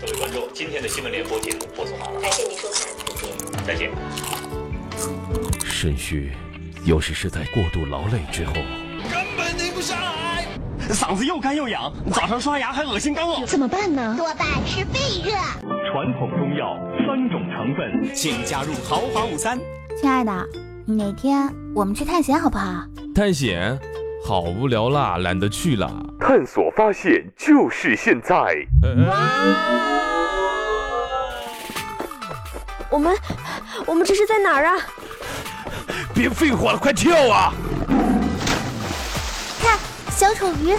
各位观众，今天的新闻联播节目播送完了，感谢您收看，再见。肾虚有时是在过度劳累之后，根本停不下来，嗓子又干又痒，早上刷牙还恶心干呕，怎么办呢？多半吃肺热。传统中药三种成分，请加入豪华午餐。亲爱的，哪天我们去探险好不好？探险？好无聊啦，懒得去了。探索发现就是现在。我们这是在哪儿啊？别废话了，快跳啊！看，小丑鱼，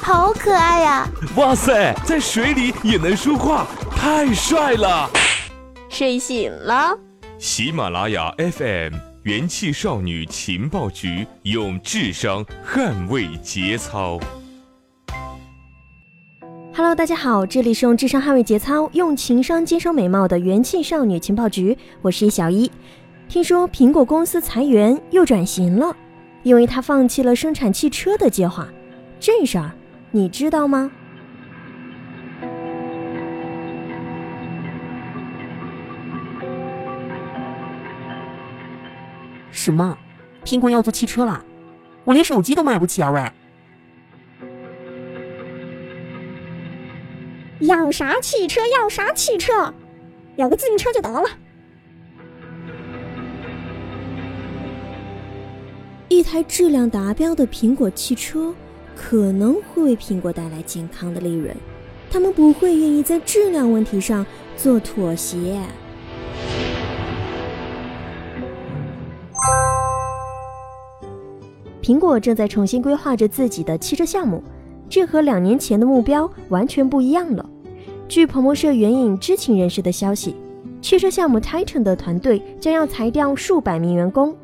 好可爱呀！哇塞，在水里也能说话，太帅了！睡醒了。喜马拉雅 FM。元气少女情报局，用智商捍卫节操。Hello， 大家好，这里是用智商捍卫节操，用情商接收美貌的元气少女情报局，我是小一。听说苹果公司裁员又转型了，因为他放弃了生产汽车的计划。这事儿你知道吗？什么？苹果要做汽车了？我连手机都买不起啊！喂，要啥汽车？要啥汽车？有个自行车就得了。一台质量达标的苹果汽车可能会为苹果带来健康的利润，他们不会愿意在质量问题上做妥协。苹果正在重新规划着自己的汽车项目，这和2年前的目标完全不一样了。据彭博社援引知情人士的消息，汽车项目 Titan 的团队将要裁掉数百名员工，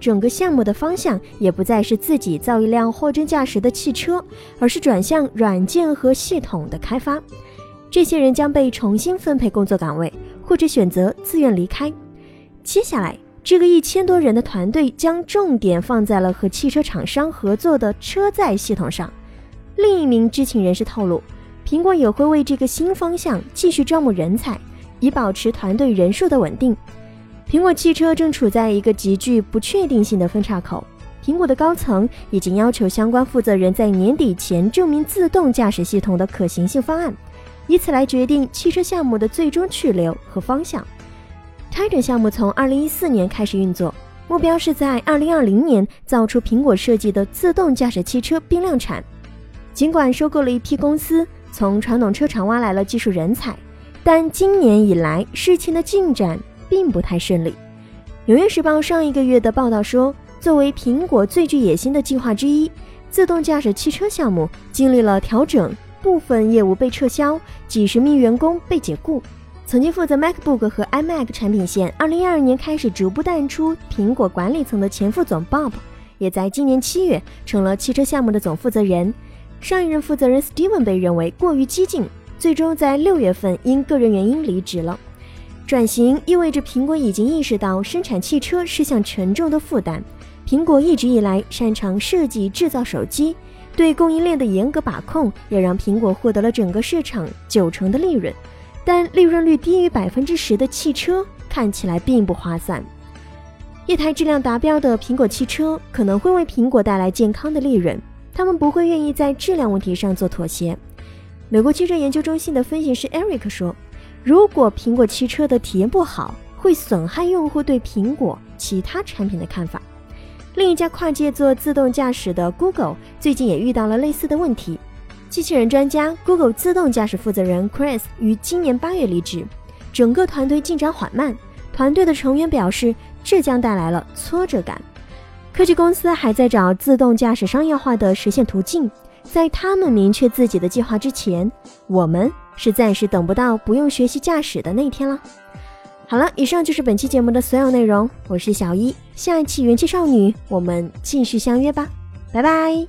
整个项目的方向也不再是自己造一辆货真价实的汽车，而是转向软件和系统的开发。这些人将被重新分配工作岗位，或者选择自愿离开。接下来这个1000多人的团队将重点放在了和汽车厂商合作的车载系统上。另一名知情人士透露，苹果也会为这个新方向继续招募人才，以保持团队人数的稳定。苹果汽车正处在一个极具不确定性的分岔口，苹果的高层已经要求相关负责人在年底前证明自动驾驶系统的可行性方案，以此来决定汽车项目的最终去留和方向。Titan 项目从2014年开始运作，目标是在2020年造出苹果设计的自动驾驶汽车并量产。尽管收购了一批公司，从传统车厂挖来了技术人才，但今年以来事情的进展并不太顺利。《纽约时报》上一个月的报道说，作为苹果最具野心的计划之一，自动驾驶汽车项目经历了调整，部分业务被撤销，几十名员工被解雇。曾经负责 MacBook 和 iMac 产品线，2012年开始逐步淡出苹果管理层的前副总 Bob， 也在今年7月成了汽车项目的总负责人。上一任负责人 Steven 被认为过于激进，最终在6月份因个人原因离职了。转型意味着苹果已经意识到生产汽车是项沉重的负担。苹果一直以来擅长设计制造手机，对供应链的严格把控也让苹果获得了整个市场90%的利润。但利润率低于10%的汽车看起来并不划算。一台质量达标的苹果汽车可能会为苹果带来健康的利润，他们不会愿意在质量问题上做妥协。美国汽车研究中心的分析师 Eric 说，如果苹果汽车的体验不好，会损害用户对苹果其他产品的看法。另一家跨界做自动驾驶的 Google 最近也遇到了类似的问题。机器人专家 Google 自动驾驶负责人 Chris 于今年8月离职，整个团队进展缓慢。团队的成员表示，这将带来了挫折感。科技公司还在找自动驾驶商业化的实现途径，在他们明确自己的计划之前，我们是暂时等不到不用学习驾驶的那天了。好了，以上就是本期节目的所有内容，我是小一，下一期元气少女我们继续相约吧，拜拜。